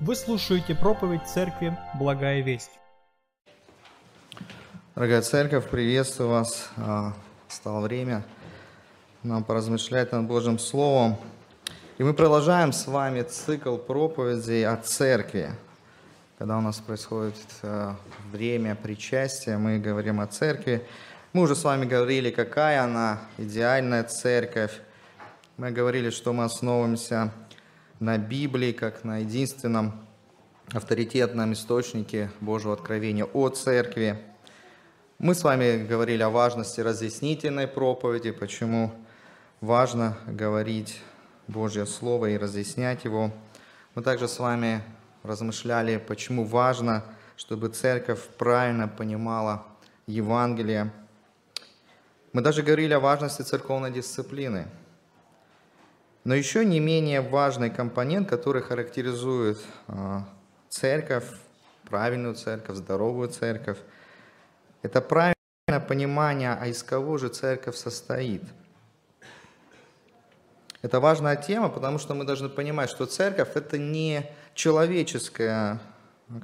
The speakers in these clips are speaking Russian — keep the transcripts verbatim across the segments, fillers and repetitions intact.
Вы слушаете проповедь Церкви Благая Весть. Дорогая Церковь, приветствую вас. Стало время нам поразмышлять над Божьим Словом. И мы продолжаем с вами цикл проповедей о Церкви. Когда у нас происходит время причастия, мы говорим о Церкви. Мы уже с вами говорили, какая она, идеальная Церковь. Мы говорили, что мы основываемся на Библии, как на единственном авторитетном источнике Божьего откровения о Церкви. Мы с вами говорили о важности разъяснительной проповеди, почему важно говорить Божье Слово и разъяснять его. Мы также с вами размышляли, почему важно, чтобы Церковь правильно понимала Евангелие. Мы даже говорили о важности церковной дисциплины. Но еще не менее важный компонент, который характеризует церковь, правильную церковь, здоровую церковь, это правильное понимание, а из кого же церковь состоит. Это важная тема, потому что мы должны понимать, что церковь – это не человеческое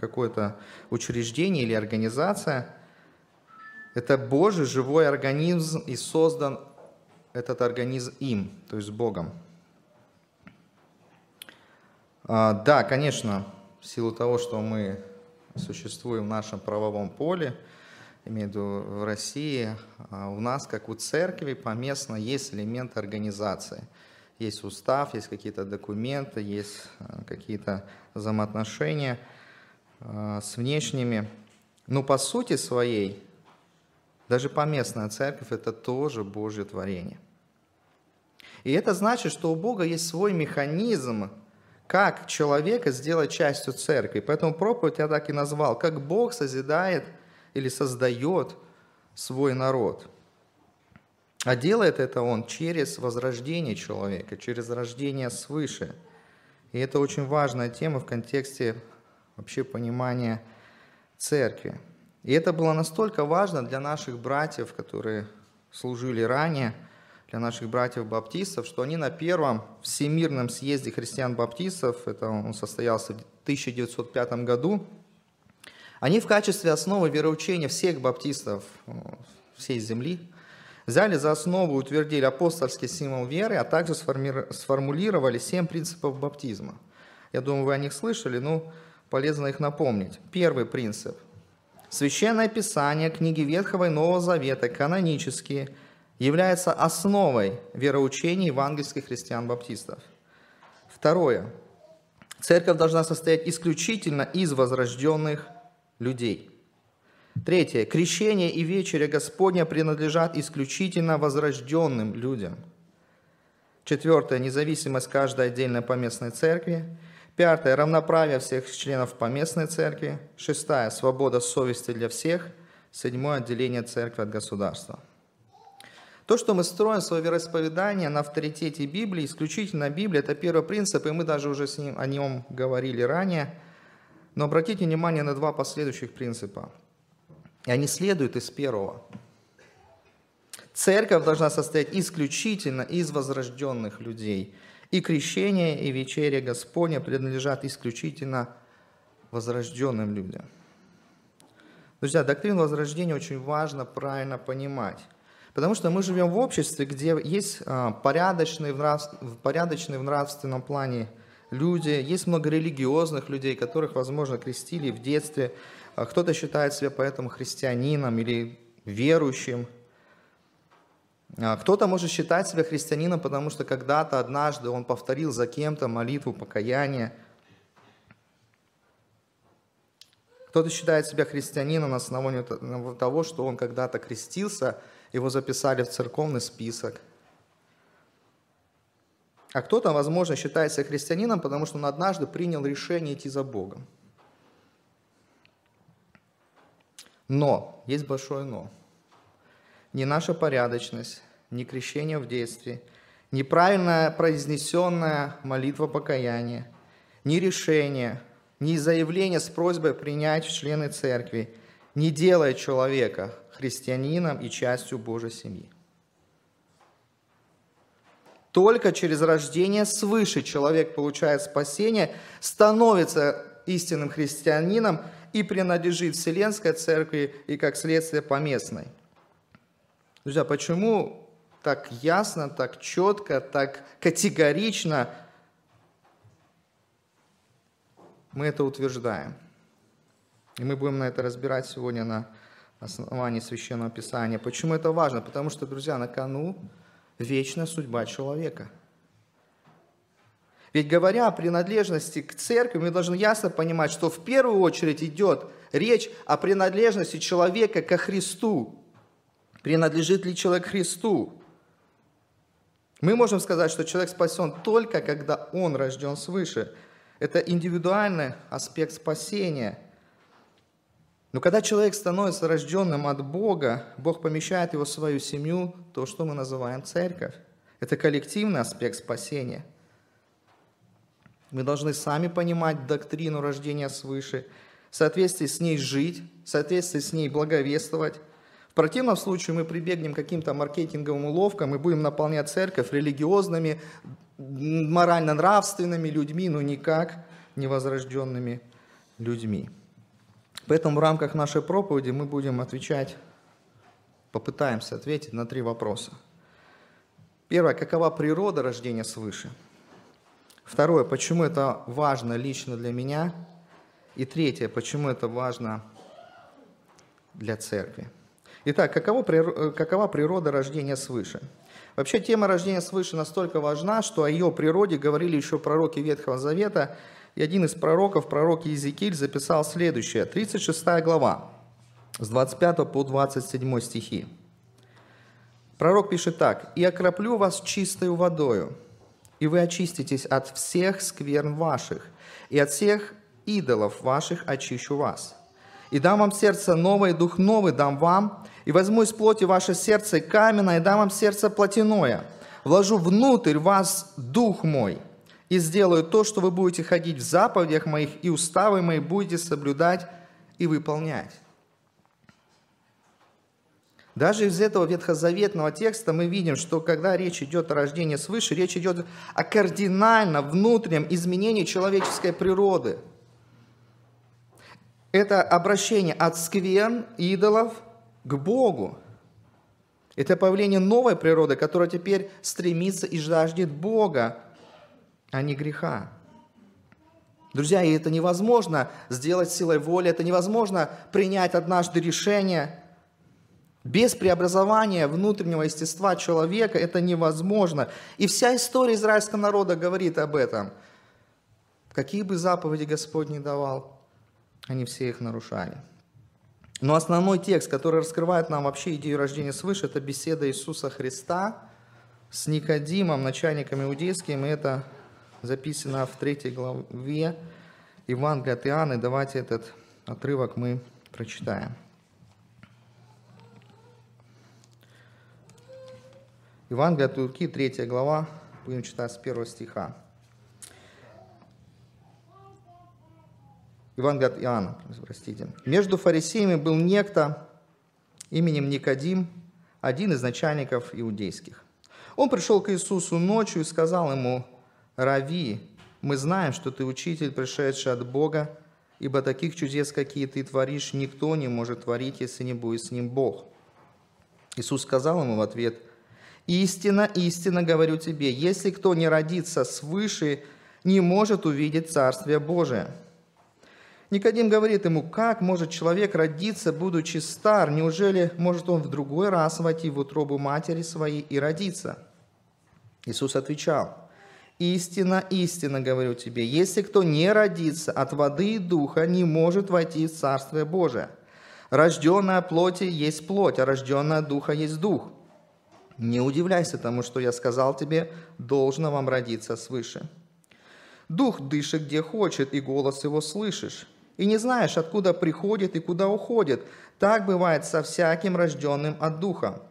какое-то учреждение или организация, это Божий живой организм, и создан этот организм им, то есть Богом. Да, конечно, в силу того, что мы существуем в нашем правовом поле, имею в виду в России, у нас, как у церкви, поместно есть элемент организации. Есть устав, есть какие-то документы, есть какие-то взаимоотношения с внешними. Но по сути своей, даже поместная церковь – это тоже Божье творение. И это значит, что у Бога есть свой механизм, как человека сделать частью церкви. Поэтому проповедь я так и назвал, как Бог созидает или создает свой народ. А делает это Он через возрождение человека, через рождение свыше. И это очень важная тема в контексте вообще понимания церкви. И это было настолько важно для наших братьев, которые служили ранее, для наших братьев-баптистов, что они на первом Всемирном съезде христиан-баптистов, это он состоялся в тысяча девятьсот пятом году, они в качестве основы вероучения всех баптистов всей земли взяли за основу, утвердили апостольский символ веры, а также сформулировали семь принципов баптизма. Я думаю, вы о них слышали, но полезно их напомнить. Первый принцип. Священное Писание, книги Ветхого и Нового Завета, канонические, является основой вероучений евангельских христиан-баптистов. Второе. Церковь должна состоять исключительно из возрожденных людей. Третье. Крещение и вечеря Господня принадлежат исключительно возрожденным людям. Четвертое. Независимость каждой отдельной поместной церкви. Пятое. Равноправие всех членов поместной церкви. Шестое. Свобода совести для всех. Седьмое. Отделение церкви от государства. То, что мы строим свое вероисповедание на авторитете Библии, исключительно Библия, это первый принцип, и мы даже уже с ним, о нем говорили ранее. Но обратите внимание на два последующих принципа. И они следуют из первого. Церковь должна состоять исключительно из возрожденных людей. И крещение, и вечеря Господня принадлежат исключительно возрожденным людям. Друзья, доктрину возрождения очень важно правильно понимать. Потому что мы живем в обществе, где есть порядочные в, нравств... порядочные в нравственном плане люди, есть много религиозных людей, которых, возможно, крестили в детстве. Кто-то считает себя поэтому христианином или верующим. Кто-то может считать себя христианином, потому что когда-то, однажды он повторил за кем-то молитву покаяния. Кто-то считает себя христианином на основании того, что он когда-то крестился, его записали в церковный список. А кто-то, возможно, считает себя христианином, потому что он однажды принял решение идти за Богом. Но, есть большое но. Ни наша порядочность, ни крещение в детстве, ни правильно произнесенная молитва покаяния, ни решение, ни заявление с просьбой принять в члены церкви не делает человека христианином и частью Божьей семьи. Только через рождение свыше человек получает спасение, становится истинным христианином и принадлежит Вселенской Церкви и, как следствие, поместной. Друзья, почему так ясно, так четко, так категорично мы это утверждаем? И мы будем на это разбирать сегодня на основании Священного Писания. Почему это важно? Потому что, друзья, на кону вечная судьба человека. Ведь говоря о принадлежности к церкви, мы должны ясно понимать, что в первую очередь идет речь о принадлежности человека ко Христу. Принадлежит ли человек Христу? Мы можем сказать, что человек спасен только, когда он рожден свыше. Это индивидуальный аспект спасения. Но когда человек становится рожденным от Бога, Бог помещает его в свою семью, то, что мы называем церковь. Это коллективный аспект спасения. Мы должны сами понимать доктрину рождения свыше, в соответствии с ней жить, в соответствии с ней благовествовать. В противном случае мы прибегнем к каким-то маркетинговым уловкам и будем наполнять церковь религиозными, морально-нравственными людьми, но никак невозрожденными людьми. Поэтому в рамках нашей проповеди мы будем отвечать, попытаемся ответить на три вопроса. Первое, какова природа рождения свыше? Второе, почему это важно лично для меня? И третье, почему это важно для церкви? Итак, какова, какова природа рождения свыше? Вообще, тема рождения свыше настолько важна, что о ее природе говорили еще пророки Ветхого Завета. И один из пророков, пророк Иезекииль, записал следующее, тридцать шестая глава, с двадцать пятого по двадцать седьмой стихи. Пророк пишет так: «И окроплю вас чистою водою, и вы очиститесь от всех скверн ваших, и от всех идолов ваших очищу вас. И дам вам сердце новое, и дух новый дам вам, и возьму из плоти ваше сердце каменное, и дам вам сердце плотяное, вложу внутрь вас дух мой, и сделаю то, что вы будете ходить в заповедях моих, и уставы мои будете соблюдать и выполнять». Даже из этого ветхозаветного текста мы видим, что когда речь идет о рождении свыше, речь идет о кардинально внутреннем изменении человеческой природы. Это обращение от скверн, идолов к Богу. Это появление новой природы, которая теперь стремится и жаждет Бога, а не греха. Друзья, и это невозможно сделать силой воли, это невозможно принять однажды решение. Без преобразования внутреннего естества человека это невозможно. И вся история израильского народа говорит об этом. Какие бы заповеди Господь ни давал, они все их нарушали. Но основной текст, который раскрывает нам вообще идею рождения свыше, это беседа Иисуса Христа с Никодимом, начальником иудейским, и это записано в третьей главе Евангелия от Иоанна. Давайте этот отрывок мы прочитаем. Евангелие от Луки, третья глава, будем читать с первого стиха. Евангелие от Иоанна, простите. «Между фарисеями был некто именем Никодим, один из начальников иудейских. Он пришел к Иисусу ночью и сказал ему: «Рави, мы знаем, что ты учитель, пришедший от Бога, ибо таких чудес, какие ты творишь, никто не может творить, если не будет с ним Бог». Иисус сказал ему в ответ: «Истинно, истинно говорю тебе, если кто не родится свыше, не может увидеть Царствие Божие». Никодим говорит ему: «Как может человек родиться, будучи стар? Неужели может он в другой раз войти в утробу матери своей и родиться?» Иисус отвечал: «Истинно, истинно говорю тебе, если кто не родится от воды и духа, не может войти в Царствие Божие. Рожденное от плоти есть плоть, а рожденное от духа есть дух. Не удивляйся тому, что я сказал тебе: должно вам родиться свыше. Дух дышит где хочет, и голос его слышишь, и не знаешь, откуда приходит и куда уходит. Так бывает со всяким рожденным от духа».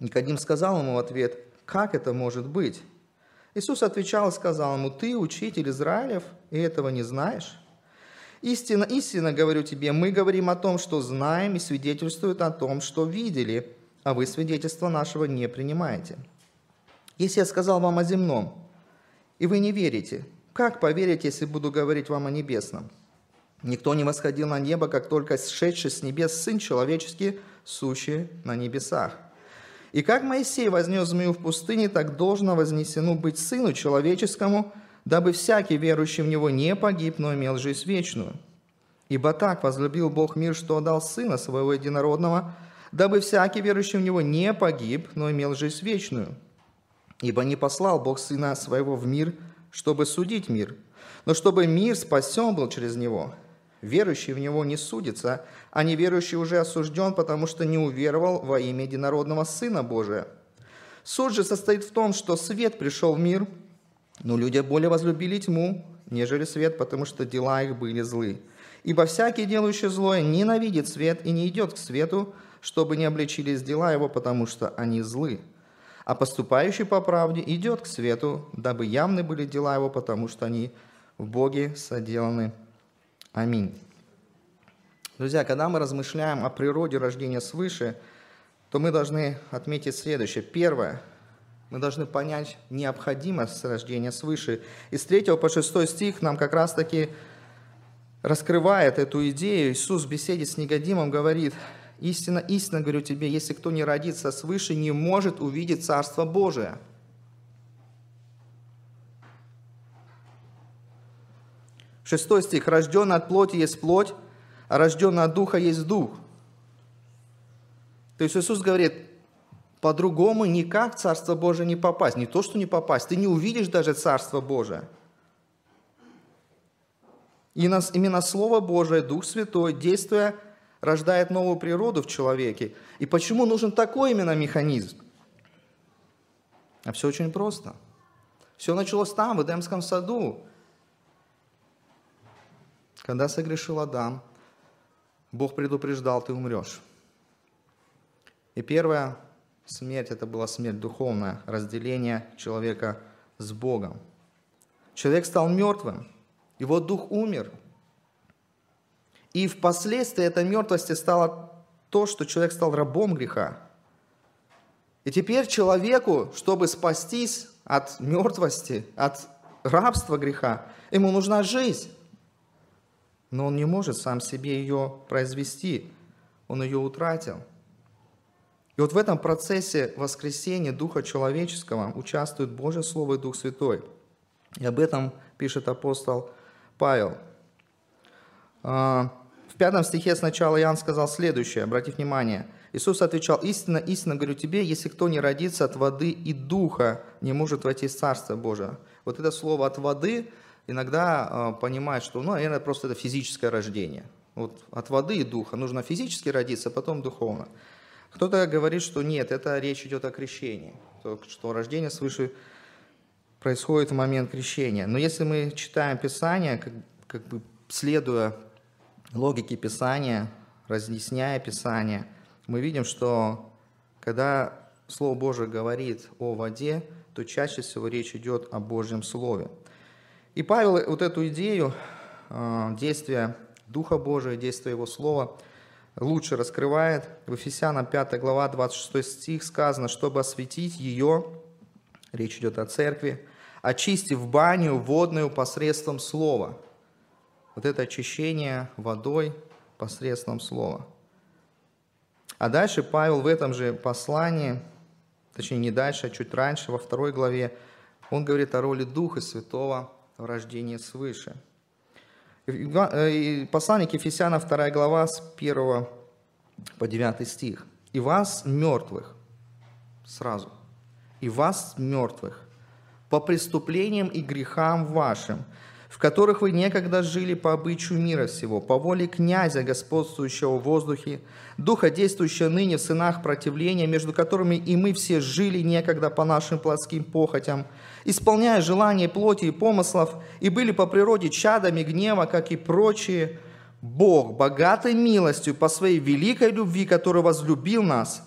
Никодим сказал ему в ответ: «Как это может быть?» Иисус отвечал и сказал ему: «Ты учитель Израилев, и этого не знаешь? Истинно, истинно говорю тебе, мы говорим о том, что знаем, и свидетельствуют о том, что видели, а вы свидетельства нашего не принимаете. Если я сказал вам о земном, и вы не верите, как поверить, если буду говорить вам о небесном? Никто не восходил на небо, как только сшедший с небес Сын Человеческий, сущий на небесах. И как Моисей вознес змею в пустыне, так должно вознесену быть Сыну Человеческому, дабы всякий, верующий в Него, не погиб, но имел жизнь вечную. Ибо так возлюбил Бог мир, что отдал Сына Своего Единородного, дабы всякий, верующий в Него, не погиб, но имел жизнь вечную. Ибо не послал Бог Сына Своего в мир, чтобы судить мир, но чтобы мир спасен был через Него». Верующий в Него не судится, а неверующий уже осужден, потому что не уверовал во имя Единородного Сына Божия. Суд же состоит в том, что свет пришел в мир, но люди более возлюбили тьму, нежели свет, потому что дела их были злы. Ибо всякий, делающий злое, ненавидит свет и не идет к свету, чтобы не обличились дела его, потому что они злы. А поступающий по правде идет к свету, дабы явны были дела его, потому что они в Боге соделаны. Аминь. Друзья, когда мы размышляем о природе рождения свыше, то мы должны отметить следующее. Первое. Мы должны понять необходимость рождения свыше. И с третьего по шестой стих нам как раз-таки раскрывает эту идею. Иисус в беседе с Никодимом говорит: «Истинно, истинно говорю тебе, если кто не родится свыше, не может увидеть Царство Божие». Шестой стих. «Рожден от плоти есть плоть, а рожден от духа есть дух». То есть Иисус говорит, по-другому никак в Царство Божие не попасть. Не то, что не попасть, ты не увидишь даже Царство Божие. И нас, именно Слово Божие, Дух Святой, действуя, рождает новую природу в человеке. И почему нужен такой именно механизм? А все очень просто. Все началось там, в Эдемском саду. Когда согрешил Адам, Бог предупреждал: ты умрешь. И первая смерть, это была смерть духовная, разделение человека с Богом. Человек стал мертвым, его дух умер. И впоследствии этой мертвости стало то, что человек стал рабом греха. И теперь человеку, чтобы спастись от мертвости, от рабства греха, ему нужна жизнь. Но он не может сам себе ее произвести, он ее утратил. И вот в этом процессе воскресения Духа Человеческого участвует Божье Слово и Дух Святой. И об этом пишет апостол Павел. В пятом стихе сначала Иоанн сказал следующее, обратите внимание. Иисус отвечал: «Истинно, истинно говорю тебе, если кто не родится от воды и духа, не может войти в Царство Божие». Вот это слово «от воды» иногда понимают, что, ну, наверное, просто это физическое рождение. Вот от воды и духа. Нужно физически родиться, потом духовно. Кто-то говорит, что нет, это речь идет о крещении. То, что рождение свыше происходит в момент крещения. Но если мы читаем Писание, как, как бы следуя логике Писания, разъясняя Писание, мы видим, что когда Слово Божие говорит о воде, то чаще всего речь идет о Божьем Слове. И Павел вот эту идею действия Духа Божия, действия Его Слова лучше раскрывает. В Ефесянам пятая глава двадцать шестой стих сказано: «Чтобы осветить ее», речь идет о церкви, «очистив баню водную посредством слова». Вот это очищение водой посредством слова. А дальше Павел в этом же послании, точнее не дальше, а чуть раньше, во второй главе, он говорит о роли Духа Святого в рождении свыше. Послание к Ефесянам вторая глава с первого по девятый стих. «И вас, мертвых, сразу, и вас, мертвых, по преступлениям и грехам вашим, в которых вы некогда жили по обычаю мира сего, по воле князя, господствующего в воздухе, духа, действующего ныне в сынах противления, между которыми и мы все жили некогда по нашим плотским похотям, исполняя желания плоти и помыслов, и были по природе чадами гнева, как и прочие. Бог, богатой милостью, по своей великой любви, который возлюбил нас,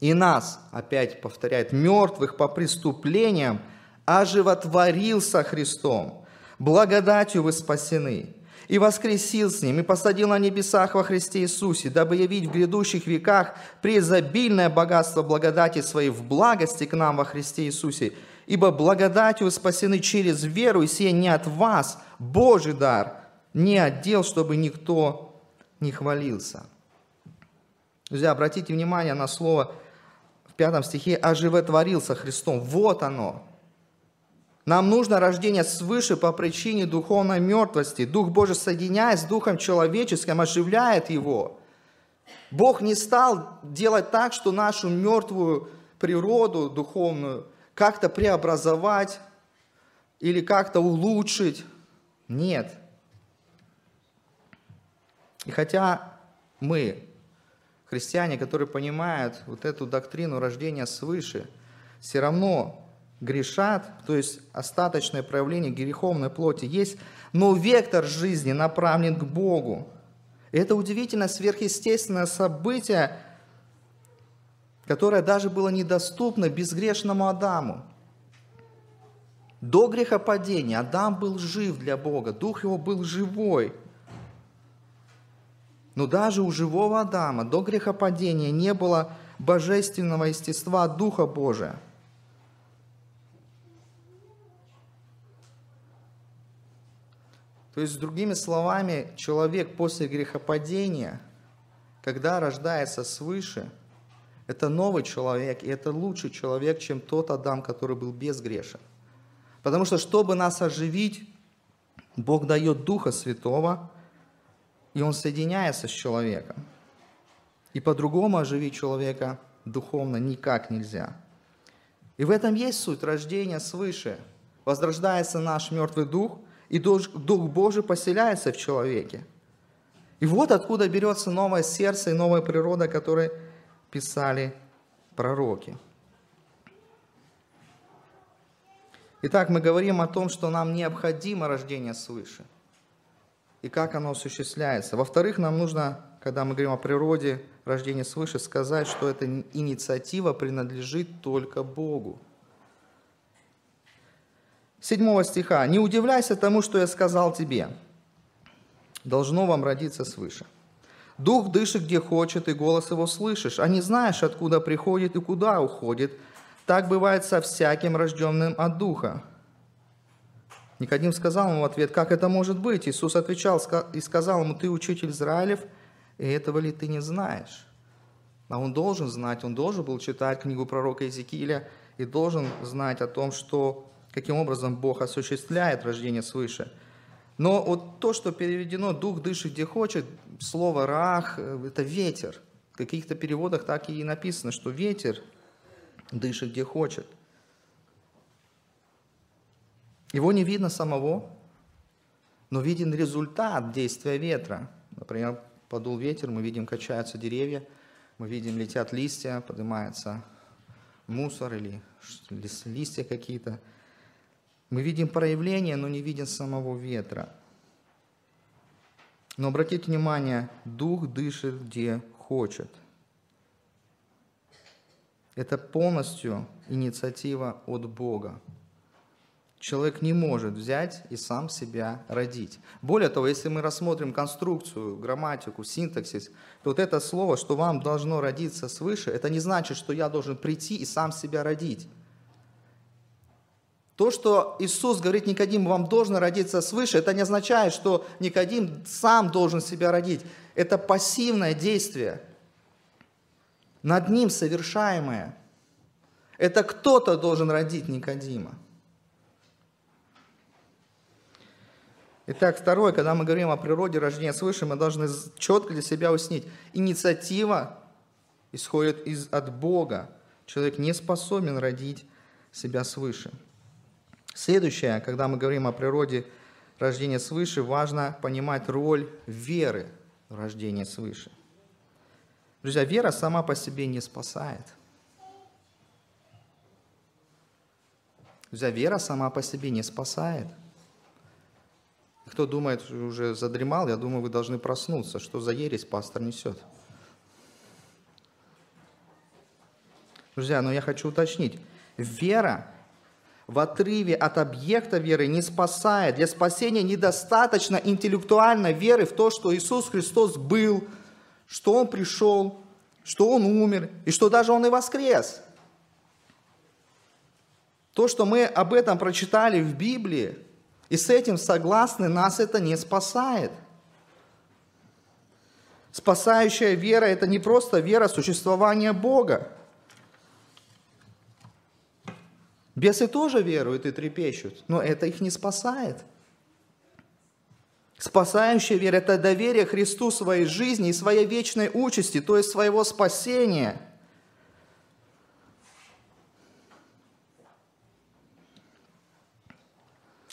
и нас, опять повторяет, мертвых по преступлениям, оживотворился Христом. Благодатью вы спасены, и воскресил с ним, и посадил на небесах во Христе Иисусе, дабы явить в грядущих веках преизобильное богатство благодати своей в благости к нам во Христе Иисусе. Ибо благодатью спасены через веру, и сие не от вас, Божий дар, не от дел, чтобы никто не хвалился». Друзья, обратите внимание на слово в пятом стихе «оживотворился Христом». Вот оно. Нам нужно рождение свыше по причине духовной мертвости. Дух Божий, соединяясь с Духом человеческим, оживляет его. Бог не стал делать так, что нашу мертвую природу духовную как-то преобразовать или как-то улучшить. Нет. И хотя мы, христиане, которые понимают вот эту доктрину рождения свыше, все равно грешат, то есть остаточное проявление греховной плоти есть, но вектор жизни направлен к Богу. И это удивительно сверхъестественное событие, которое даже было недоступно безгрешному Адаму. До грехопадения Адам был жив для Бога, дух его был живой. Но даже у живого Адама до грехопадения не было божественного естества Духа Божия. То есть, другими словами, человек после грехопадения, когда рождается свыше, это новый человек, и это лучший человек, чем тот Адам, который был безгрешен. Потому что, чтобы нас оживить, Бог дает Духа Святого, и Он соединяется с человеком. И по-другому оживить человека духовно никак нельзя. И в этом есть суть рождения свыше. Возрождается наш мертвый дух, и Дух Божий поселяется в человеке. И вот откуда берется новое сердце и новая природа, о которой писали пророки. Итак, мы говорим о том, что нам необходимо рождение свыше и как оно осуществляется. Во-вторых, нам нужно, когда мы говорим о природе рождения свыше, сказать, что эта инициатива принадлежит только Богу. Седьмого стиха. «Не удивляйся тому, что я сказал тебе, должно вам родиться свыше. Дух дышит, где хочет, и голос его слышишь, а не знаешь, откуда приходит и куда уходит. Так бывает со всяким рожденным от Духа». Никодим сказал ему в ответ: «Как это может быть?» Иисус отвечал и сказал ему: «Ты учитель Израилев, и этого ли ты не знаешь?» А он должен знать, он должен был читать книгу пророка Иезекииля и должен знать о том, что, каким образом Бог осуществляет рождение свыше. Но вот то, что переведено «дух дышит где хочет», слово «рах» — это ветер. В каких-то переводах так и написано, что ветер дышит где хочет. Его не видно самого, но виден результат действия ветра. Например, подул ветер, мы видим, качаются деревья, мы видим, летят листья, поднимается мусор или листья какие-то. Мы видим проявление, но не видим самого ветра. Но обратите внимание, дух дышит где хочет. Это полностью инициатива от Бога. Человек не может взять и сам себя родить. Более того, если мы рассмотрим конструкцию, грамматику, синтаксис, то вот это слово, что вам должно родиться свыше, это не значит, что я должен прийти и сам себя родить. То, что Иисус говорит Никодиму, вам должно родиться свыше, это не означает, что Никодим сам должен себя родить. Это пассивное действие, над ним совершаемое. Это кто-то должен родить Никодима. Итак, второе, когда мы говорим о природе рождения свыше, мы должны четко для себя уяснить: инициатива исходит из, от Бога. Человек не способен родить себя свыше. Следующее, когда мы говорим о природе рождения свыше, важно понимать роль веры в рождении свыше. Друзья, вера сама по себе не спасает. Друзья, вера сама по себе не спасает. Кто думает, уже задремал, я думаю, вы должны проснуться. Что за ересь пастор несет? Друзья, но я хочу уточнить. Вера в отрыве от объекта веры не спасает. Для спасения недостаточно интеллектуальной веры в то, что Иисус Христос был, что Он пришел, что Он умер, и что даже Он и воскрес. То, что мы об этом прочитали в Библии, и с этим согласны, нас это не спасает. Спасающая вера – это не просто вера существования Бога. Бесы тоже веруют и трепещут, но это их не спасает. Спасающая вера – это доверие Христу своей жизни и своей вечной участи, то есть своего спасения.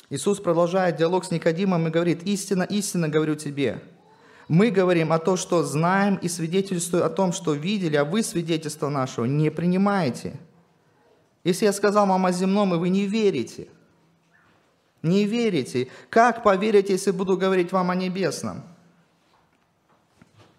Иисус продолжает диалог с Никодимом и говорит: «Истина, истина говорю тебе». Мы говорим о том, что знаем, и свидетельствуем о том, что видели, а вы свидетельство нашего не принимаете. Если я сказал вам о земном, и вы не верите, не верите, как поверите, если буду говорить вам о небесном?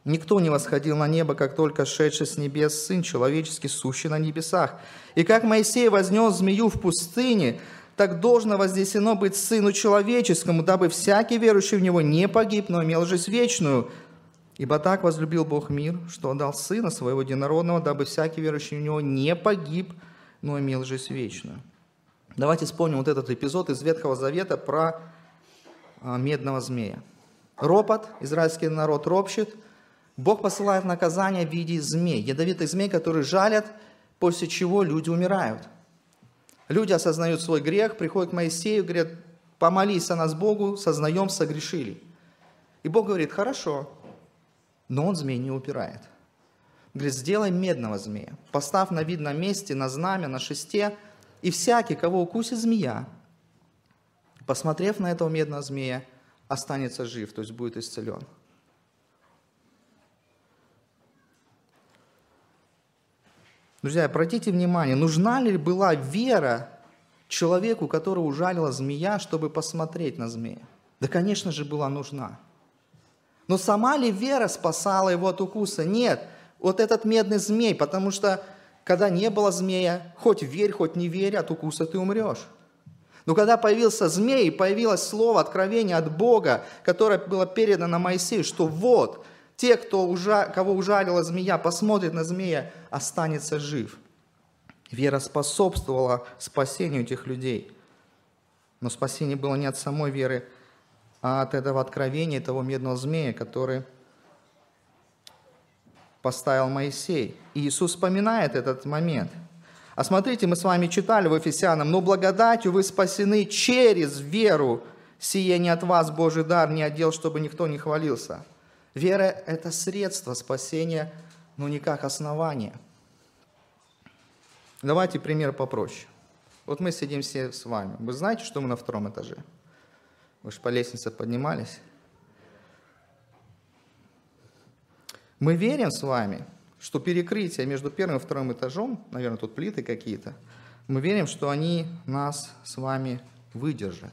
Никто не восходил на небо, как только шедший с небес Сын Человеческий, сущий на небесах. И как Моисей вознес змею в пустыне, так должно вознесено быть Сыну Человеческому, дабы всякий верующий в Него не погиб, но имел жизнь вечную. Ибо так возлюбил Бог мир, что отдал Сына Своего Единородного, дабы всякий верующий в Него не погиб, но имел жизнь вечную». Давайте вспомним вот этот эпизод из Ветхого Завета про медного змея. Ропот, израильский народ ропщет, Бог посылает наказание в виде змей, ядовитых змей, которые жалят, после чего люди умирают. Люди осознают свой грех, приходят к Моисею, говорят: «Помолись о нас Богу, сознаем, согрешили». И Бог говорит: «Хорошо», но он змей не упирает. Говорит: «Сделай медного змея, поставь на видном месте, на знамя, на шесте, и всякий, кого укусит змея, посмотрев на этого медного змея, останется жив», то есть будет исцелен. Друзья, обратите внимание, нужна ли была вера человеку, которого ужалила змея, чтобы посмотреть на змея? Да, конечно же, была нужна. Но сама ли вера спасала его от укуса? Нет. Вот этот медный змей, потому что, когда не было змея, хоть верь, хоть не верь, от укуса ты умрешь. Но когда появился змей, появилось слово, откровение от Бога, которое было передано Моисею, что вот, те, кто ужа... кого ужалила змея, посмотрит на змея, останется жив. Вера способствовала спасению этих людей. Но спасение было не от самой веры, а от этого откровения, того медного змея, который поставил Моисей. И Иисус вспоминает этот момент. А смотрите, мы с вами читали в Ефесянам: «Но благодатью вы спасены через веру, сие не от вас Божий дар, не от дел, чтобы никто не хвалился». Вера – это средство спасения, но не как основание. Давайте пример попроще. Вот мы сидим все с вами. Вы знаете, что мы на втором этаже? Вы же по лестнице поднимались. Мы верим с вами, что перекрытие между первым и вторым этажом, наверное, тут плиты какие-то, мы верим, что они нас с вами выдержат.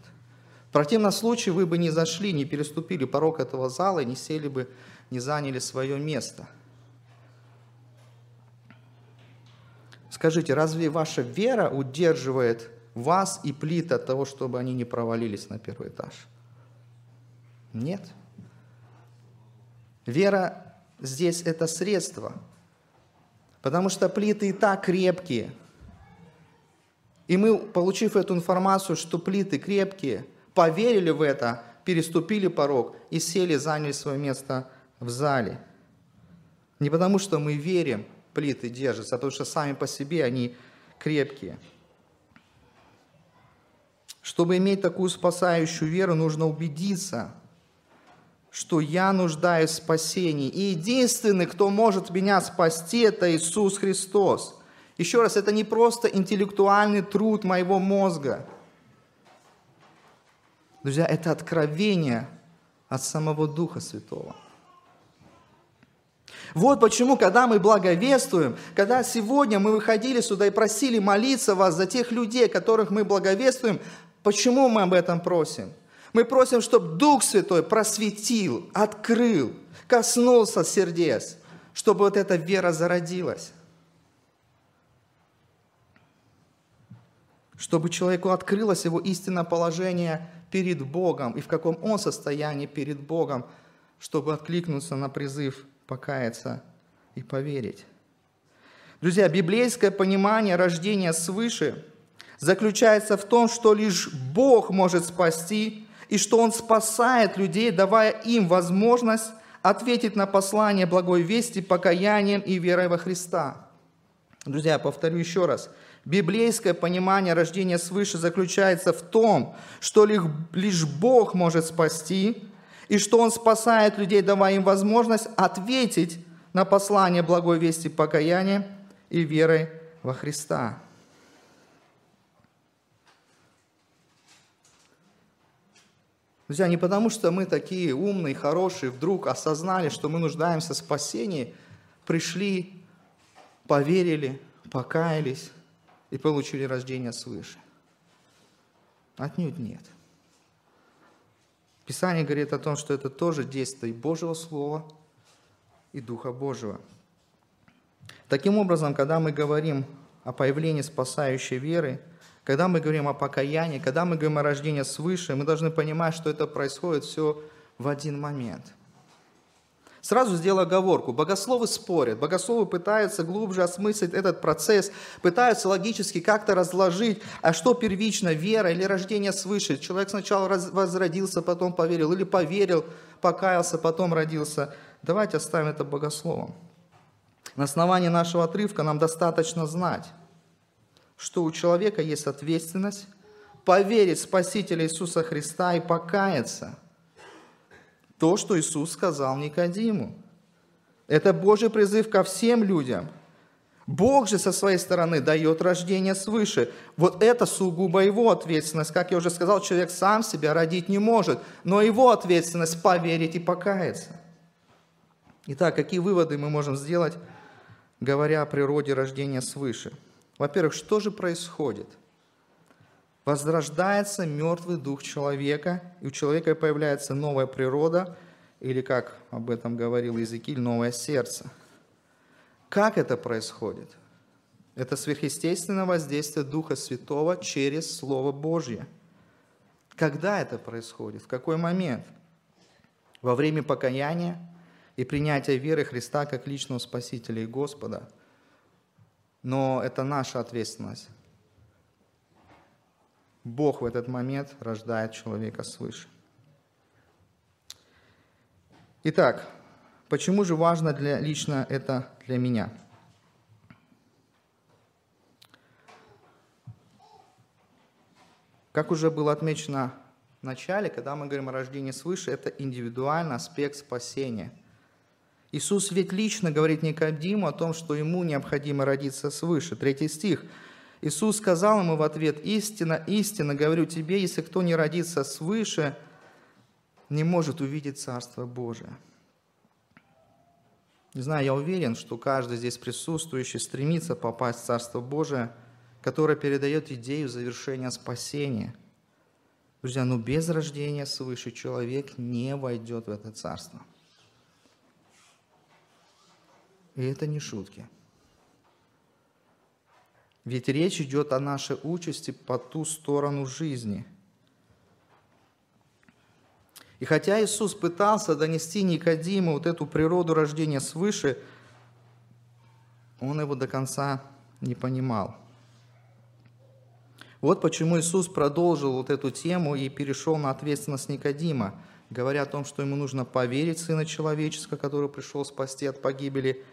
В противном случае вы бы не зашли, не переступили порог этого зала, не сели бы, не заняли свое место. Скажите, разве ваша вера удерживает вас и плит от того, чтобы они не провалились на первый этаж? Нет. Вера здесь – это средство, потому что плиты и так крепкие. И мы, получив эту информацию, что плиты крепкие, поверили в это, переступили порог и сели, заняли свое место в зале. Не потому, что мы верим, плиты держатся, а потому что сами по себе они крепкие. Чтобы иметь такую спасающую веру, нужно убедиться, что я нуждаюсь в спасении. И единственный, кто может меня спасти, это Иисус Христос. Еще раз, это не просто интеллектуальный труд моего мозга. Друзья, это откровение от самого Духа Святого. Вот почему, когда мы благовествуем, когда сегодня мы выходили сюда и просили молиться вас за тех людей, которых мы благовествуем, почему мы об этом просим? Мы просим, чтобы Дух Святой просветил, открыл, коснулся сердец, чтобы вот эта вера зародилась. чтобы человеку открылось его истинное положение перед Богом и в каком он состоянии перед Богом, чтобы откликнуться на призыв покаяться и поверить. Друзья, библейское понимание рождения свыше заключается в том, что лишь Бог может спасти, и что Он спасает людей, давая им возможность ответить на послание Благой Вести покаянием и верой во Христа. Друзья, я повторю еще раз. Библейское понимание рождения свыше заключается в том, что лишь Бог может спасти, и что Он спасает людей, давая им возможность ответить на послание Благой Вести покаянием и верой во Христа. Друзья, не потому, что мы такие умные, хорошие, вдруг осознали, что мы нуждаемся в спасении, пришли, поверили, покаялись и получили рождение свыше. Отнюдь нет. Писание говорит о том, что это тоже действие Божьего Слова и Духа Божьего. Таким образом, когда мы говорим о появлении спасающей веры, когда мы говорим о покаянии, когда мы говорим о рождении свыше, мы должны понимать, что это происходит все в один момент. Сразу сделаю оговорку. Богословы спорят, богословы пытаются глубже осмыслить этот процесс, пытаются логически как-то разложить, а что первично, вера или рождение свыше. Человек сначала возродился, потом поверил, или поверил, покаялся, потом родился. Давайте оставим это богословом. На основании нашего отрывка нам достаточно знать, что у человека есть ответственность поверить в Спасителя Иисуса Христа и покаяться. То, что Иисус сказал Никодиму. Это Божий призыв ко всем людям. Бог же со своей стороны дает рождение свыше. Вот это сугубо Его ответственность. Как я уже сказал, человек сам себя родить не может, но Его ответственность поверить и покаяться. Итак, какие выводы мы можем сделать, говоря о природе рождения свыше? Во-первых, что же происходит? Возрождается мертвый дух человека, и у человека появляется новая природа, или, как об этом говорил Иезекииль, новое сердце. Как это происходит? Это сверхъестественное воздействие Духа Святого через Слово Божье. Когда это происходит? В какой момент? Во время покаяния и принятия веры Христа как личного Спасителя и Господа. Но это наша ответственность. Бог в этот момент рождает человека свыше. Итак, почему же важно для, лично это для меня? Как уже было отмечено в начале, когда мы говорим о рождении свыше, это индивидуальный аспект спасения. Иисус ведь лично говорит Никодиму о том, что ему необходимо родиться свыше. Третий стих. Иисус сказал ему в ответ: «Истина, истина, говорю тебе, если кто не родится свыше, не может увидеть Царство Божие». Не знаю, я уверен, что каждый здесь присутствующий стремится попасть в Царство Божие, которое передает идею завершения спасения. Друзья, но без рождения свыше человек не войдет в это Царство. И это не шутки. Ведь речь идет о нашей участи по ту сторону жизни. И хотя Иисус пытался донести Никодиму вот эту природу рождения свыше, он его до конца не понимал. Вот почему Иисус продолжил вот эту тему и перешел на ответственность Никодима, говоря о том, что ему нужно поверить в Сына Человеческого, который пришел спасти от погибели.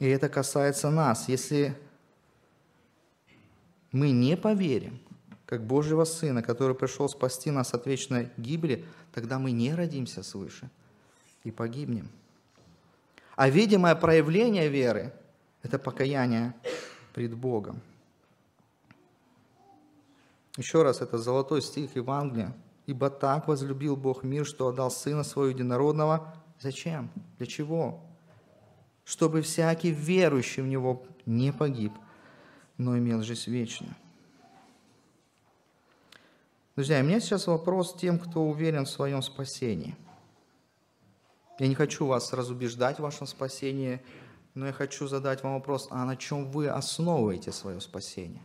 И это касается нас. Если мы не поверим, как Божьего Сына, который пришел спасти нас от вечной гибели, тогда мы не родимся свыше и погибнем. А видимое проявление веры – это покаяние пред Богом. Еще раз, это золотой стих Евангелия. «Ибо так возлюбил Бог мир, что отдал Сына Своего Единородного». Зачем? Для чего? «Чтобы всякий верующий в Него не погиб, но имел жизнь вечную». Друзья, у меня сейчас вопрос тем, кто уверен в своем спасении. Я не хочу вас разубеждать в вашем спасении, Но я хочу задать вам вопрос, а на чем вы основываете свое спасение?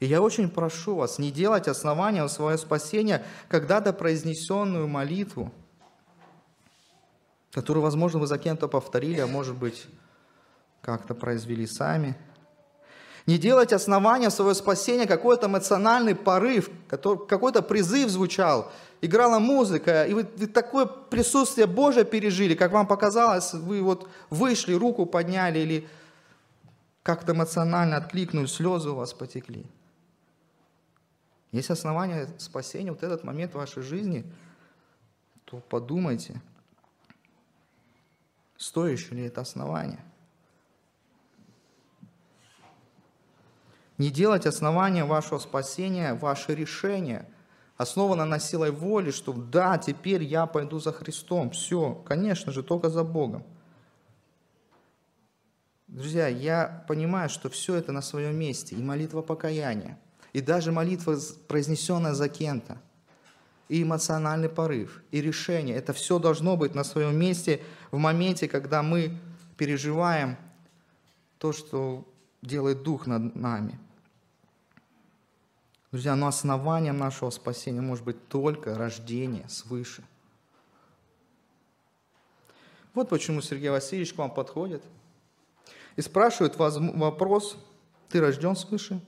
И я очень прошу вас не делать основанием свое спасение когда-то произнесенную молитву, которую, возможно, вы за кем-то повторили, а может быть, как-то произвели сами. Не делать основанием свое спасение какой-то эмоциональный порыв, какой-то призыв звучал, играла музыка, и вы такое присутствие Божие пережили, как вам показалось, вы вот вышли, руку подняли или... как-то эмоционально откликнули, слезы у вас потекли. Есть основания спасения, вот этот момент в вашей жизни, то подумайте, стоящее ли это основание. Не делать основания вашего спасения, ваше решение, основано на силой воли, что да, теперь я пойду за Христом, все, конечно же, только за Богом. Друзья, я понимаю, что все это на своем месте, и молитва покаяния, и даже молитва, произнесенная за кем-то, и эмоциональный порыв, и решение. Это все должно быть на своем месте в моменте, когда мы переживаем то, что делает Дух над нами. Друзья, но основанием нашего спасения может быть только рождение свыше. Вот почему Сергей Васильевич к вам подходит и спрашивают вас вопрос, ты рожден свыше?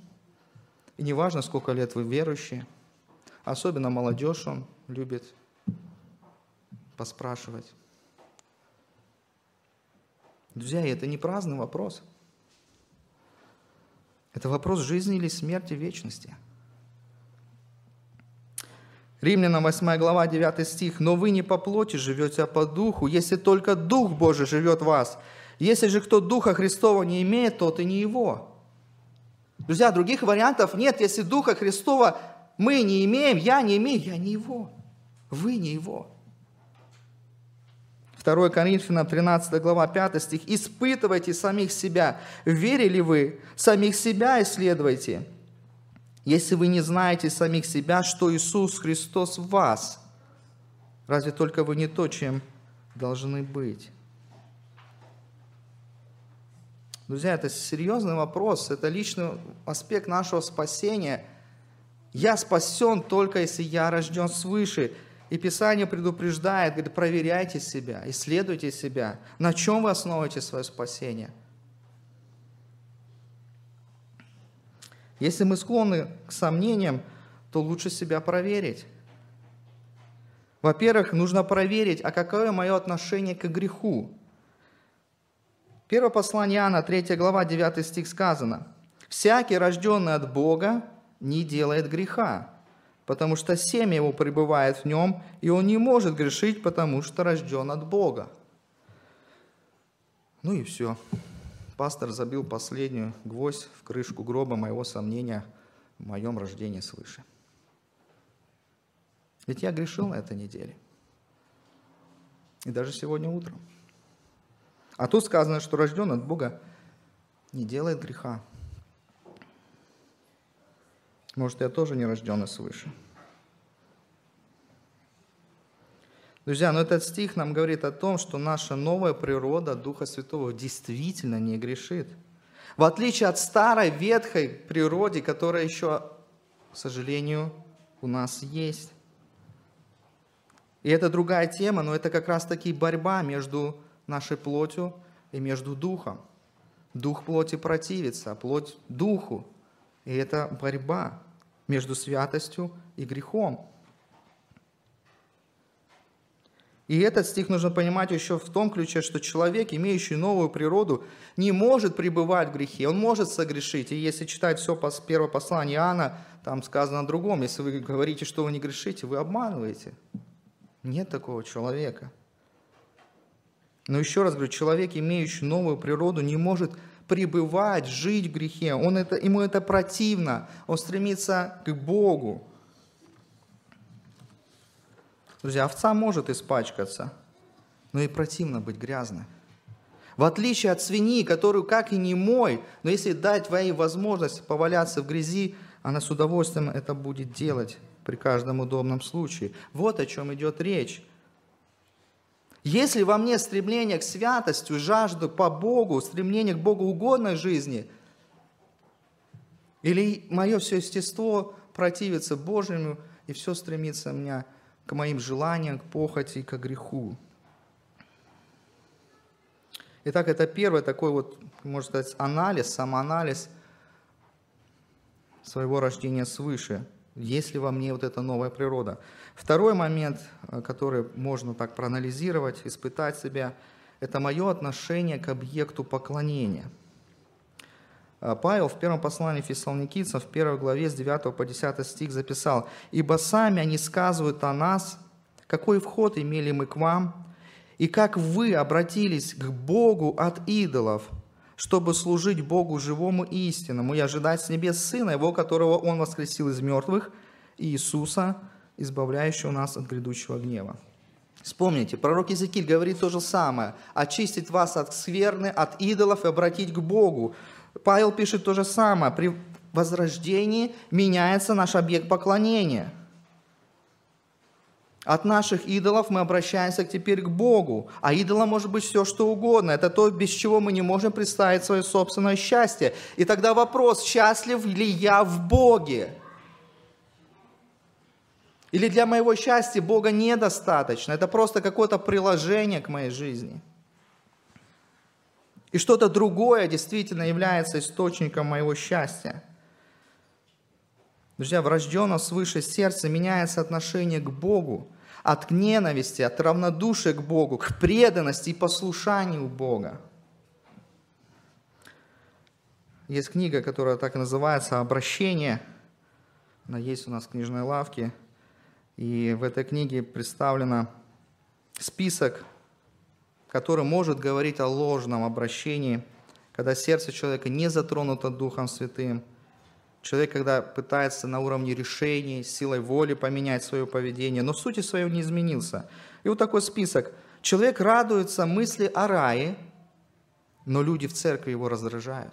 И неважно, сколько лет вы верующие, особенно молодежь он любит поспрашивать. Друзья, это не праздный вопрос. Это вопрос жизни или смерти, вечности. Римлянам восьмая глава, девятый стих. «Но вы не по плоти живете, а по духу, если только Дух Божий живет в вас». Если же кто Духа Христова не имеет, тот и не его. Друзья, других вариантов нет. Если Духа Христова мы не имеем, я не имею, я не его. Вы не его. второе Коринфянам, тринадцатая глава, пятый стих. «Испытывайте самих себя. Верили вы, самих себя исследуйте. Если вы не знаете самих себя, что Иисус Христос в вас, разве только вы не то, чем должны быть». Друзья, это серьезный вопрос, это личный аспект нашего спасения. Я спасен только, если я рожден свыше. И Писание предупреждает, говорит, проверяйте себя, исследуйте себя. На чем вы основываете свое спасение? Если мы склонны к сомнениям, то лучше себя проверить. Во-первых, нужно проверить, а какое мое отношение к греху. Первое послание Иоанна, третья глава, девятый стих сказано. «Всякий, рожденный от Бога, не делает греха, потому что семя его пребывает в нем, и он не может грешить, потому что рожден от Бога». Ну и все. Пастор забил последнюю гвоздь в крышку гроба моего сомнения в моем рождении свыше. Ведь я грешил на этой неделе. И даже сегодня утром. А тут сказано, что рожден от Бога не делает греха. Может, я тоже не рожден свыше. Друзья, но этот стих нам говорит о том, что наша новая природа Духа Святого действительно не грешит. В отличие от старой, ветхой природы, которая еще, к сожалению, у нас есть. И это другая тема, но это как раз-таки борьба между нашей плотью и между духом. Дух плоти противится, а плоть духу. И это борьба между святостью и грехом. И этот стих нужно понимать еще в том ключе, что человек, имеющий новую природу, не может пребывать в грехе, он может согрешить. И если читать все первое послание Иоанна, там сказано о другом. Если вы говорите, что вы не грешите, вы обманываете. Нет такого человека. Но еще раз говорю, человек, имеющий новую природу, не может пребывать, жить в грехе. Он это, ему это противно. Он стремится к Богу. Друзья, овца может испачкаться, но и противно быть грязной. В отличие от свиньи, которую как и не мой, но если дать ей возможность поваляться в грязи, она с удовольствием это будет делать при каждом удобном случае. Вот о чем идет речь. Если во мне стремление к святости, жажда по Богу, стремление к богоугодной жизни, или мое все естество противится Божьему, и все стремится у меня к моим желаниям, к похоти и к греху. Итак, это первый такой вот, можно сказать, анализ, самоанализ своего рождения свыше. Есть ли во мне вот эта новая природа? Второй момент, который можно так проанализировать, испытать себя, это мое отношение к объекту поклонения. Павел в первом послании Фессалоникийцам, в первой главе с девятого по десятый стих записал: «Ибо сами они сказывают о нас, какой вход имели мы к вам, и как вы обратились к Богу от идолов, чтобы служить Богу живому и истинному, и ожидать с небес Сына Его, которого Он воскресил из мертвых, Иисуса, избавляющего нас от грядущего гнева». Вспомните, пророк Иезекииль говорит то же самое: «Очистить вас от скверны, от идолов и обратить к Богу». Павел пишет то же самое: при возрождении меняется наш объект поклонения. От наших идолов мы обращаемся теперь к Богу, а идолом может быть все, что угодно. Это то, без чего мы не можем представить свое собственное счастье. И тогда вопрос: счастлив ли я в Боге? Или для моего счастья Бога недостаточно? Это просто какое-то приложение к моей жизни. И что-то другое действительно является источником моего счастья. Друзья, в рожденном свыше сердце меняется отношение к Богу, от ненависти, от равнодушия к Богу, к преданности и послушанию Бога. Есть книга, которая так и называется «Обращение». Она есть у нас в книжной лавке. И в этой книге представлен список, который может говорить о ложном обращении, когда сердце человека не затронуто Духом Святым. Человек, когда пытается на уровне решений, силой воли поменять свое поведение, но в сути своей не изменился. И вот такой список. Человек радуется мысли о рае, но люди в церкви его раздражают.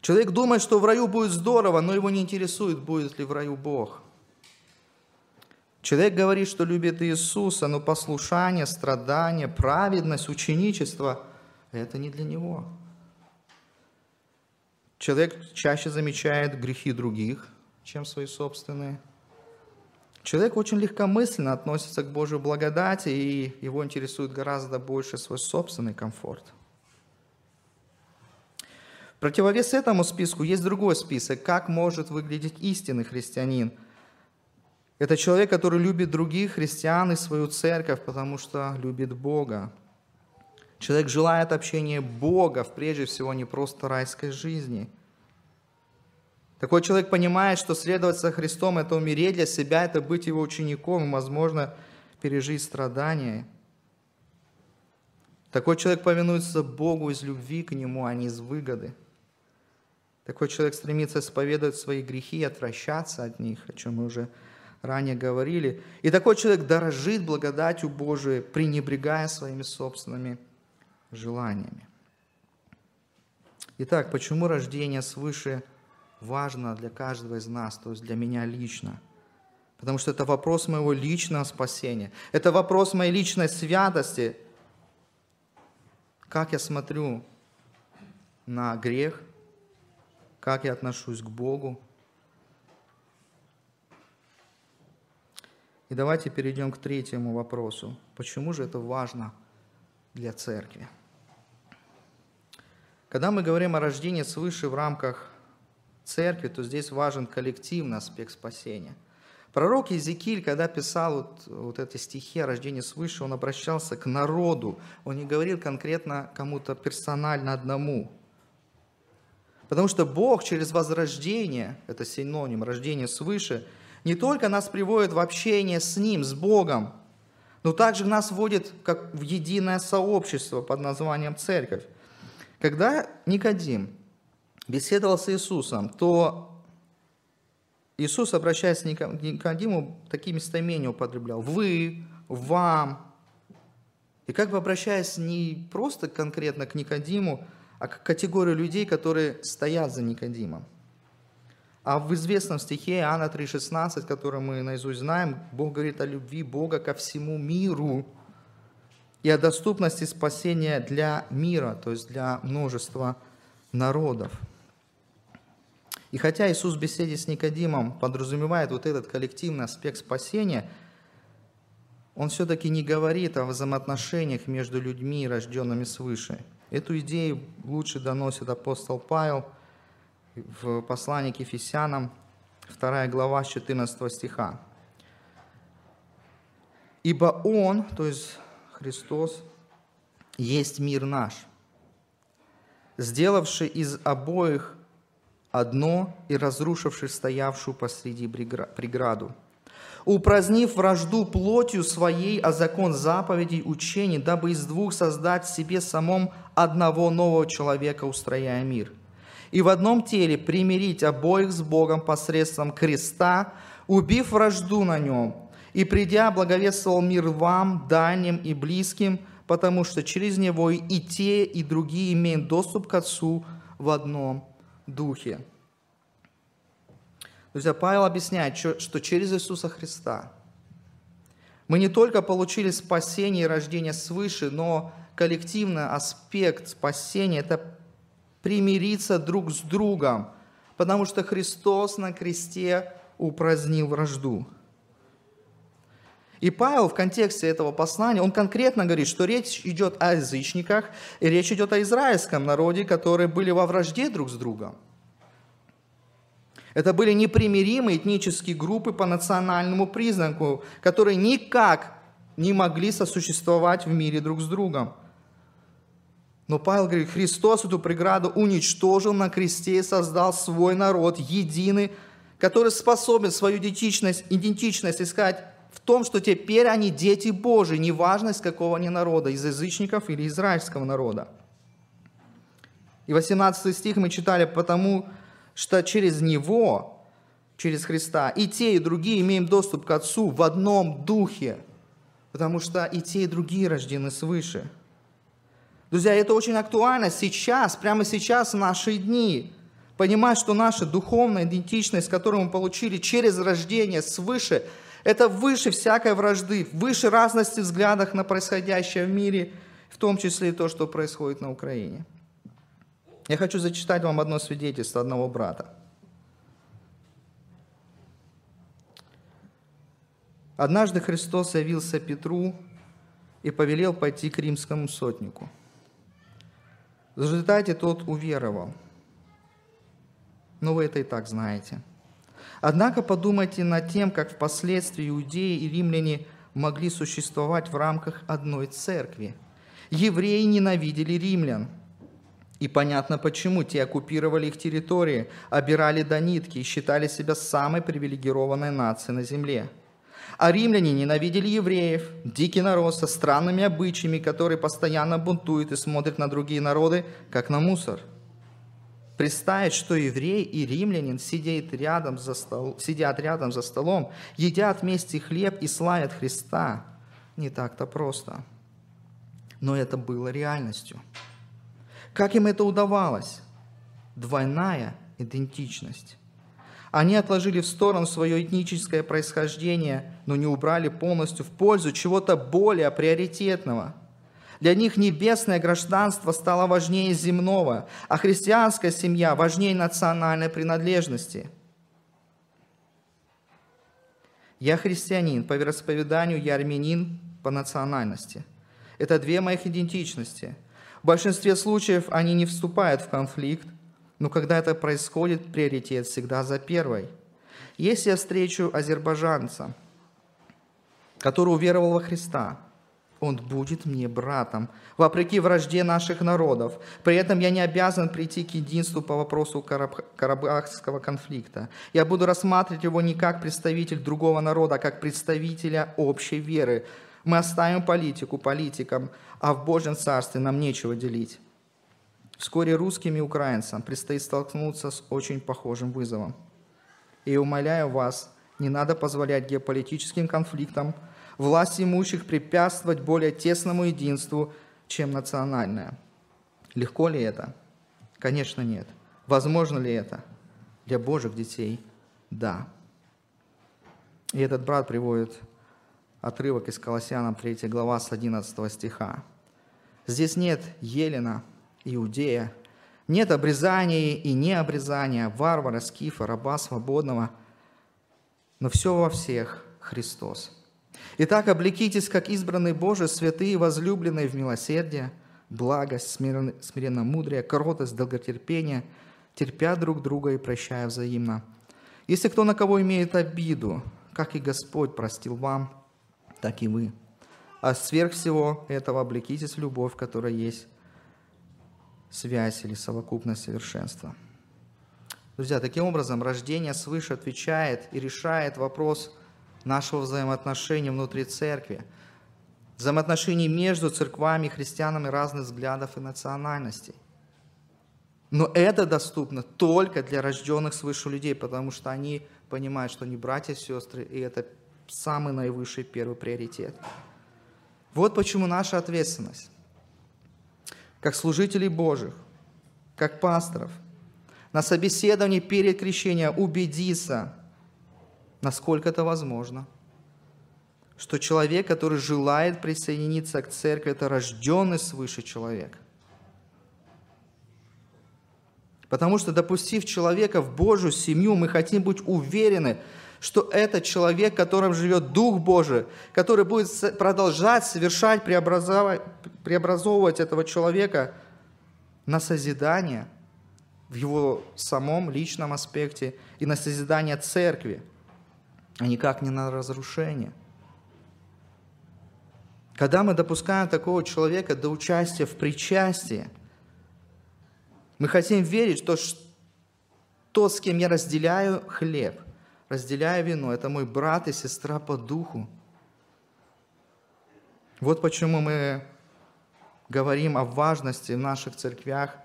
Человек думает, что в раю будет здорово, но его не интересует, будет ли в раю Бог. Человек говорит, что любит Иисуса, но послушание, страдание, праведность, ученичество – это не для него. Человек чаще замечает грехи других, чем свои собственные. Человек очень легкомысленно относится к Божьей благодати, и его интересует гораздо больше свой собственный комфорт. В противовес этому списку есть другой список, как может выглядеть истинный христианин. Это человек, который любит других христиан и свою церковь, потому что любит Бога. Человек желает общения Бога, прежде всего, не просто райской жизни. Такой человек понимает, что следовать за Христом – это умереть для себя, это быть Его учеником, и, возможно, пережить страдания. Такой человек повинуется Богу из любви к Нему, а не из выгоды. Такой человек стремится исповедовать свои грехи и отвращаться от них, о чем мы уже ранее говорили. И такой человек дорожит благодатью Божией, пренебрегая своими собственными желаниями. Итак, почему рождение свыше важно для каждого из нас, то есть для меня лично? Потому что это вопрос моего личного спасения, это вопрос моей личной святости. Как я смотрю на грех, как я отношусь к Богу. И давайте перейдем к третьему вопросу. Почему же это важно для церкви? Когда мы говорим о рождении свыше в рамках церкви, то здесь важен коллективный аспект спасения. Пророк Иезекииль, когда писал вот, вот эти стихи о рождении свыше, он обращался к народу. Он не говорил конкретно кому-то персонально одному. Потому что Бог через возрождение, это синоним рождения свыше, не только нас приводит в общение с Ним, с Богом, но также нас вводит как в единое сообщество под названием Церковь. Когда Никодим беседовал с Иисусом, то Иисус, обращаясь к Никодиму, такие местоимения употреблял: «вы», «вам». И как бы обращаясь не просто конкретно к Никодиму, а к категории людей, которые стоят за Никодимом. А в известном стихе Иоанна три шестнадцать, который мы наизусть знаем, Бог говорит о любви Бога ко всему миру. и о доступности спасения для мира, то есть для множества народов. И хотя Иисус в беседе с Никодимом подразумевает вот этот коллективный аспект спасения, он все-таки не говорит о взаимоотношениях между людьми, рожденными свыше. Эту идею лучше доносит апостол Павел в послании к Ефесянам, вторая глава, четырнадцатого стиха. «Ибо Он, то есть Христос, есть мир наш, сделавший из обоих одно и разрушивший стоявшую посреди преграду, упразднив вражду плотью своей, а закон заповедей учений, дабы из двух создать себе самом одного нового человека, устрояя мир, и в одном теле примирить обоих с Богом посредством креста, убив вражду на нем, и придя, благовествовал мир вам, дальним и близким, потому что через него и те, и другие имеют доступ к Отцу в одном Духе». Друзья, Павел объясняет, что через Иисуса Христа мы не только получили спасение и рождение свыше, но коллективный аспект спасения – это примириться друг с другом, потому что Христос на кресте упразднил вражду. И Павел в контексте этого послания, он конкретно говорит, что речь идет о язычниках, и речь идет о израильском народе, которые были во вражде друг с другом. Это были непримиримые этнические группы по национальному признаку, которые никак не могли сосуществовать в мире друг с другом. Но Павел говорит, Христос эту преграду уничтожил на кресте и создал свой народ, единый, который способен свою идентичность, идентичность искать в том, что теперь они дети Божии, неважно из какого они народа, из язычников или израильского народа. И восемнадцатый стих мы читали, потому что через Него, через Христа, и те, и другие имеем доступ к Отцу в одном Духе, потому что и те, и другие рождены свыше. Друзья, это очень актуально сейчас, прямо сейчас в наши дни. Понимать, что наша духовная идентичность, которую мы получили через рождение свыше, это выше всякой вражды, выше разности в взглядах на происходящее в мире, в том числе и то, что происходит на Украине. Я хочу зачитать вам одно свидетельство одного брата. «Однажды Христос явился Петру и повелел пойти к римскому сотнику. В результате тот уверовал. Но вы это и так знаете. Однако подумайте над тем, как впоследствии иудеи и римляне могли существовать в рамках одной церкви. Евреи ненавидели римлян. И понятно почему. Те оккупировали их территории, обирали до нитки и считали себя самой привилегированной нацией на земле. А римляне ненавидели евреев, дикий народ со странными обычаями, которые постоянно бунтуют и смотрят на другие народы, как на мусор. Представить, что еврей и римлянин сидят рядом за стол, сидят рядом за столом, едят вместе хлеб и славят Христа, не так-то просто. Но это было реальностью. Как им это удавалось? Двойная идентичность. Они отложили в сторону свое этническое происхождение, но не убрали полностью в пользу чего-то более приоритетного. Для них небесное гражданство стало важнее земного, а христианская семья важнее национальной принадлежности. Я христианин, по вероисповеданию я армянин по национальности. Это две моих идентичности. В большинстве случаев они не вступают в конфликт, но когда это происходит, приоритет всегда за первой. Если я встречу азербайджанца, который уверовал во Христа, он будет мне братом, вопреки вражде наших народов. При этом я не обязан прийти к единству по вопросу карабахского конфликта. Я буду рассматривать его не как представитель другого народа, а как представителя общей веры. Мы оставим политику политикам, а в Божьем Царстве нам нечего делить. Вскоре русским и украинцам предстоит столкнуться с очень похожим вызовом. И умоляю вас, не надо позволять геополитическим конфликтам власть имущих препятствовать более тесному единству, чем национальное. Легко ли это? Конечно, нет. Возможно ли это? Для Божьих детей – да. И этот брат приводит отрывок из Колоссянам третья глава с одиннадцатого стиха. «Здесь нет Елена, Иудея, нет обрезания и необрезания, варвара, скифа, раба, свободного, но все во всех Христос. Итак, облекитесь, как избранные Божии, святые, возлюбленные в милосердие, благость, смиренномудрие, кротость, долготерпение, терпя друг друга и прощая взаимно. Если кто на кого имеет обиду, как и Господь простил вам, так и вы. А сверх всего этого облекитесь в любовь, которая есть связь или совокупность совершенства». Друзья, таким образом, рождение свыше отвечает и решает вопрос нашего взаимоотношения внутри церкви, взаимоотношений между церквами, христианами разных взглядов и национальностей. Но это доступно только для рожденных свыше людей, потому что они понимают, что они братья и сестры, и это самый наивысший первый приоритет. Вот почему наша ответственность, как служителей Божьих, как пасторов, на собеседовании перед крещением убедиться, насколько это возможно, что человек, который желает присоединиться к церкви, это рожденный свыше человек. Потому что, допустив человека в Божью семью, мы хотим быть уверены, что это человек, в котором живет Дух Божий, который будет продолжать совершать, преобразовывать этого человека на созидание в его самом личном аспекте и на созидание церкви, а никак не на разрушение. Когда мы допускаем такого человека до участия в причастии, мы хотим верить, что тот, с кем я разделяю хлеб, разделяю вино, это мой брат и сестра по духу. Вот почему мы говорим о важности в наших церквях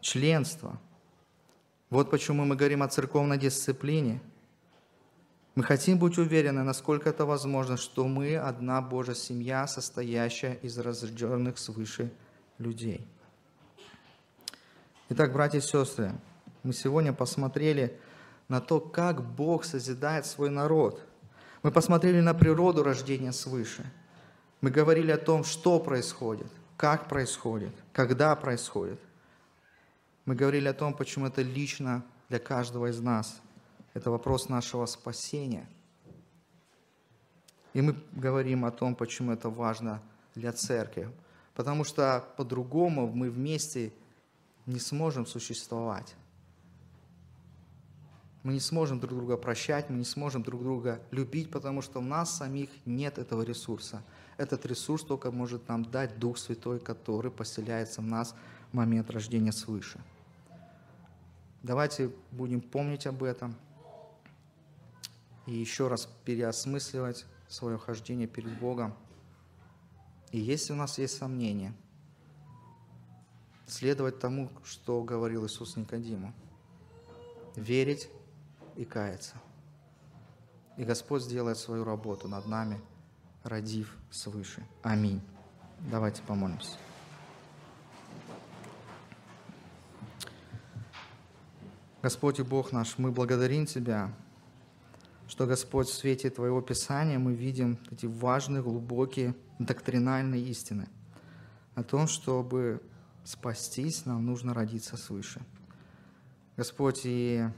членства. Вот почему мы говорим о церковной дисциплине. Мы хотим быть уверены, насколько это возможно, что мы одна Божья семья, состоящая из рожденных свыше людей. Итак, братья и сестры, мы сегодня посмотрели на то, как Бог созидает свой народ. Мы посмотрели на природу рождения свыше. Мы говорили о том, что происходит, как происходит, когда происходит. Мы говорили о том, почему это лично для каждого из нас. Это вопрос нашего спасения. И мы говорим о том, почему это важно для церкви. Потому что по-другому мы вместе не сможем существовать. Мы не сможем друг друга прощать, мы не сможем друг друга любить, потому что у нас самих нет этого ресурса. Этот ресурс только может нам дать Дух Святой, который поселяется в нас в момент рождения свыше. Давайте будем помнить об этом и еще раз переосмысливать свое хождение перед Богом. И если у нас есть сомнения, следовать тому, что говорил Иисус Никодиму. Верить и каяться. И Господь сделает свою работу над нами, родив свыше. Аминь. Давайте помолимся. Господь и Бог наш, мы благодарим Тебя, что, Господь, в свете Твоего Писания мы видим эти важные, глубокие, доктринальные истины о том, чтобы спастись, нам нужно родиться свыше. Господь, и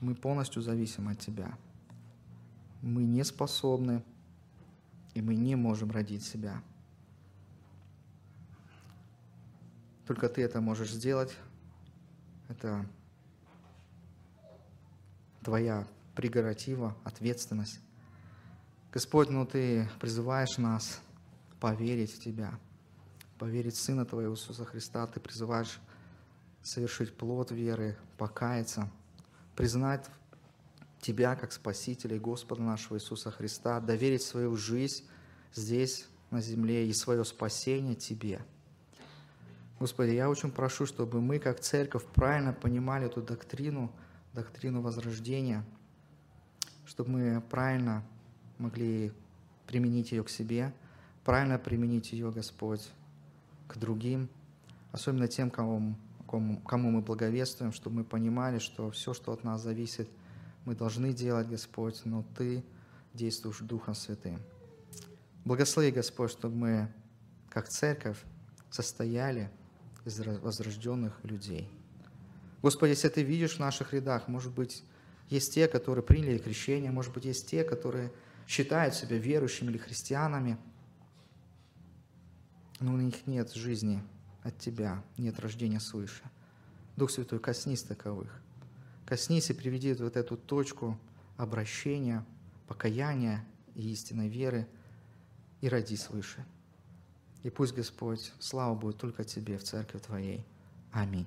мы полностью зависим от Тебя. Мы не способны, и мы не можем родить себя. Только Ты это можешь сделать. Это Твоя прерогатива, ответственность. Господь, ну Ты призываешь нас поверить в Тебя. Поверить в Сына Твоего Иисуса Христа, Ты призываешь совершить плод веры, покаяться, признать Тебя как Спасителя и Господа нашего Иисуса Христа, доверить свою жизнь здесь, на земле, и свое спасение Тебе. Господи, я очень прошу, чтобы мы, как церковь, правильно понимали эту доктрину, доктрину возрождения, чтобы мы правильно могли применить ее к себе, правильно применить ее, Господь, к другим, особенно тем, кому, кому, кому мы благовествуем, чтобы мы понимали, что все, что от нас зависит, мы должны делать, Господь, но Ты действуешь Духом Святым. Благослови, Господь, чтобы мы, как церковь, состояли из возрожденных людей. Господи, если Ты видишь в наших рядах, может быть, есть те, которые приняли крещение, может быть, есть те, которые считают себя верующими или христианами, но у них нет жизни от Тебя, нет рождения свыше. Дух Святой, коснись таковых. Коснись и приведи вот эту точку обращения, покаяния и истинной веры, и роди свыше. И пусть, Господь, слава будет только Тебе в церкви Твоей. Аминь.